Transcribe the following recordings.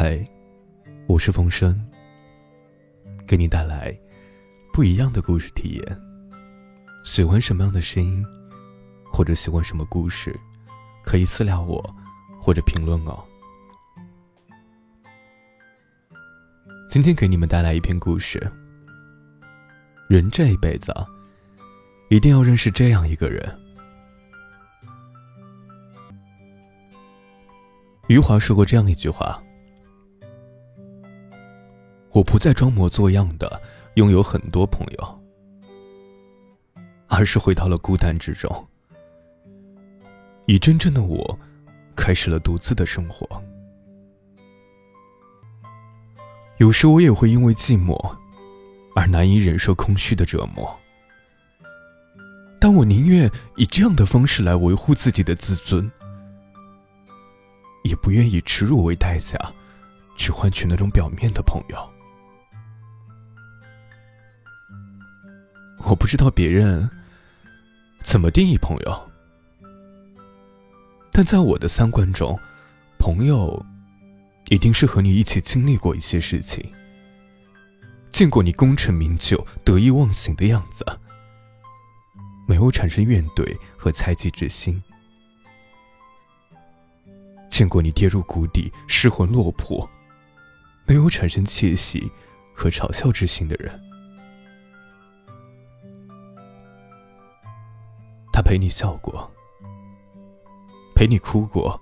嗨，我是冯生，给你带来不一样的故事体验。喜欢什么样的声音，或者喜欢什么故事，可以私聊我或者评论哦。今天给你们带来一篇故事。人这一辈子，一定要认识这样一个人。余华说过这样一句话：我不再装模作样的拥有很多朋友，而是回到了孤单之中，以真正的我开始了独自的生活。有时我也会因为寂寞而难以忍受空虚的折磨，但我宁愿以这样的方式来维护自己的自尊，也不愿以耻辱为代价去换取那种表面的朋友。我不知道别人怎么定义朋友，但在我的三观中，朋友一定是和你一起经历过一些事情，见过你功成名就得意忘形的样子，没有产生怨怼和猜忌之心，见过你跌入谷底失魂落魄，没有产生窃喜和嘲笑之心的人。他陪你笑过，陪你哭过，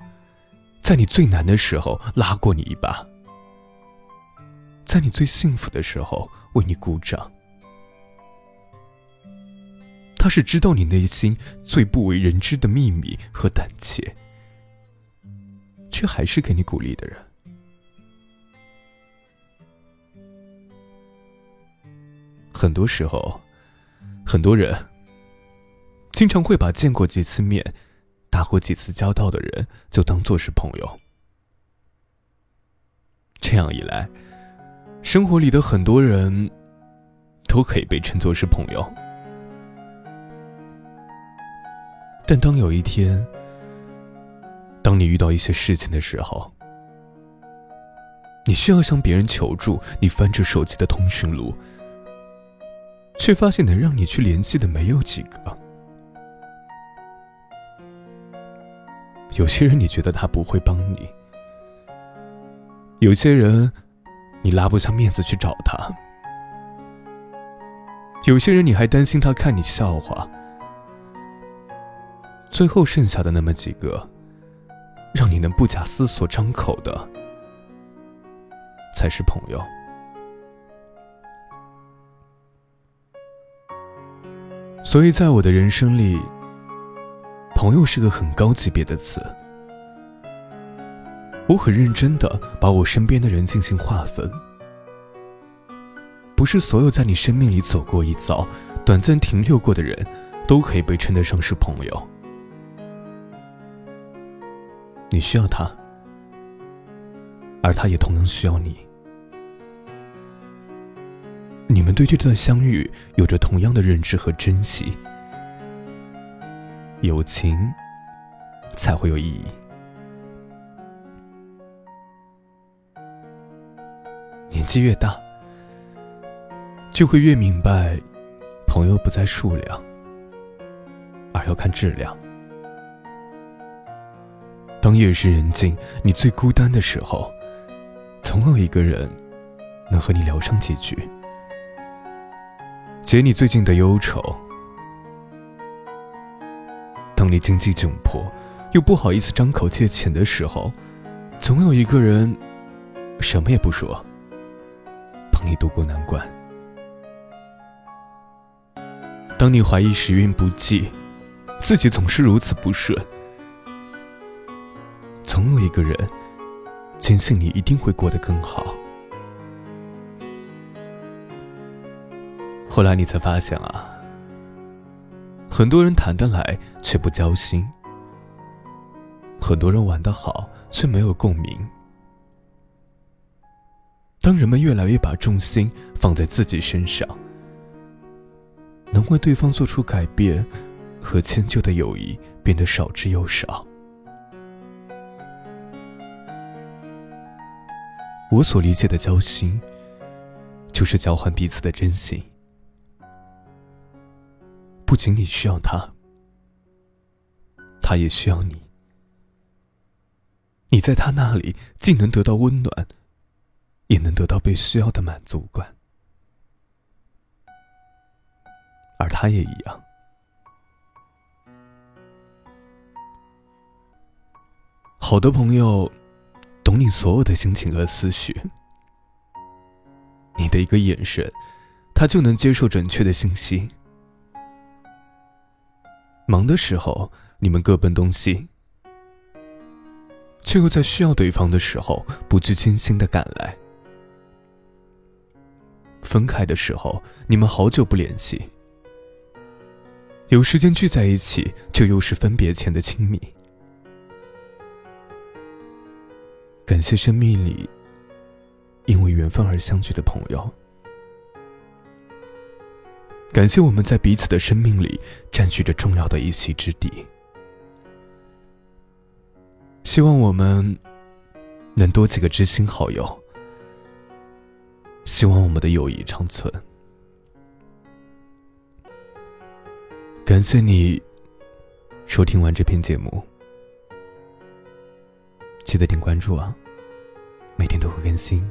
在你最难的时候拉过你一把，在你最幸福的时候为你鼓掌。他是知道你内心最不为人知的秘密和胆怯，却还是给你鼓励的人。很多时候，很多人经常会把见过几次面、打过几次交道的人就当作是朋友。这样一来，生活里的很多人都可以被称作是朋友。但当有一天，当你遇到一些事情的时候，你需要向别人求助，你翻着手机的通讯录，却发现能让你去联系的没有几个。有些人你觉得他不会帮你，有些人你拉不下面子去找他，有些人你还担心他看你笑话，最后剩下的那么几个，让你能不假思索张口的才是朋友。所以在我的人生里，朋友是个很高级别的词。我很认真的把我身边的人进行划分，不是所有在你生命里走过一遭、短暂停留过的人都可以被称得上是朋友。你需要他，而他也同样需要你。你们对这段相遇有着同样的认知和珍惜，友情才会有意义。年纪越大，就会越明白，朋友不在数量，而要看质量。当夜深人静，你最孤单的时候，总有一个人能和你聊上几句，解你最近的忧愁。当你经济窘迫，又不好意思张口借钱的时候，总有一个人什么也不说，帮你渡过难关。当你怀疑时运不济，自己总是如此不顺，总有一个人坚信你一定会过得更好。后来你才发现啊，很多人谈得来却不交心，很多人玩得好却没有共鸣。当人们越来越把重心放在自己身上，能为对方做出改变和迁就的友谊变得少之又少。我所理解的交心，就是交换彼此的真心。不仅你需要他，他也需要你。你在他那里既能得到温暖，也能得到被需要的满足感，而他也一样。好的朋友懂你所有的心情和思绪，你的一个眼神，他就能接受准确的信息。忙的时候你们各奔东西，却又在需要对方的时候不惧艰辛地赶来。分开的时候你们好久不联系，有时间聚在一起，却又是分别前的亲密。感谢生命里因为缘分而相聚的朋友，感谢我们在彼此的生命里占据着重要的一席之地。希望我们能多几个知心好友，希望我们的友谊长存。感谢你收听完这篇节目，记得点关注啊，每天都会更新。